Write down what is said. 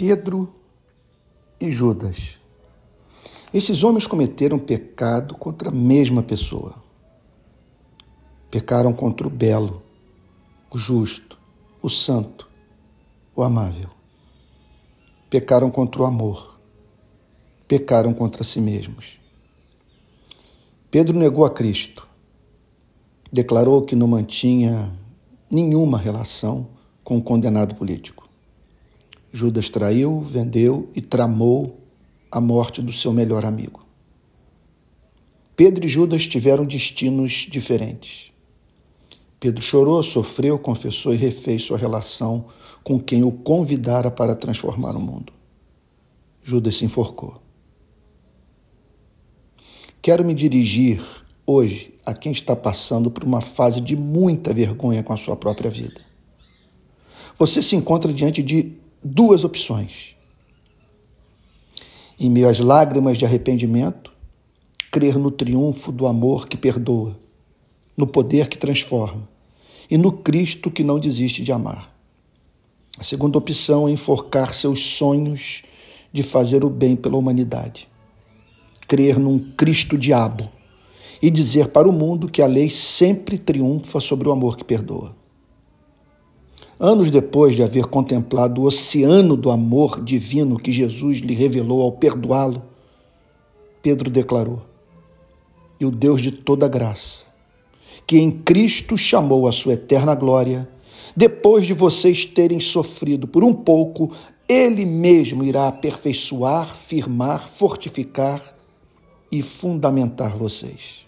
Pedro e Judas. Esses homens cometeram pecado contra a mesma pessoa. Pecaram contra o belo, o justo, o santo, o amável. Pecaram contra o amor. Pecaram contra si mesmos. Pedro negou a Cristo. Declarou que não mantinha nenhuma relação com o condenado político. Judas traiu, vendeu e tramou a morte do seu melhor amigo. Pedro e Judas tiveram destinos diferentes. Pedro chorou, sofreu, confessou e refez sua relação com quem o convidara para transformar o mundo. Judas se enforcou. Quero me dirigir hoje a quem está passando por uma fase de muita vergonha com a sua própria vida. Você se encontra diante de duas opções. Em meio às lágrimas de arrependimento, crer no triunfo do amor que perdoa, no poder que transforma e no Cristo que não desiste de amar. A segunda opção é enforcar seus sonhos de fazer o bem pela humanidade, crer num Cristo-diabo e dizer para o mundo que a lei sempre triunfa sobre o amor que perdoa. Anos depois de haver contemplado o oceano do amor divino que Jesus lhe revelou ao perdoá-lo, Pedro declarou: "E o Deus de toda graça, que em Cristo chamou a sua eterna glória, depois de vocês terem sofrido por um pouco, Ele mesmo irá aperfeiçoar, firmar, fortificar e fundamentar vocês."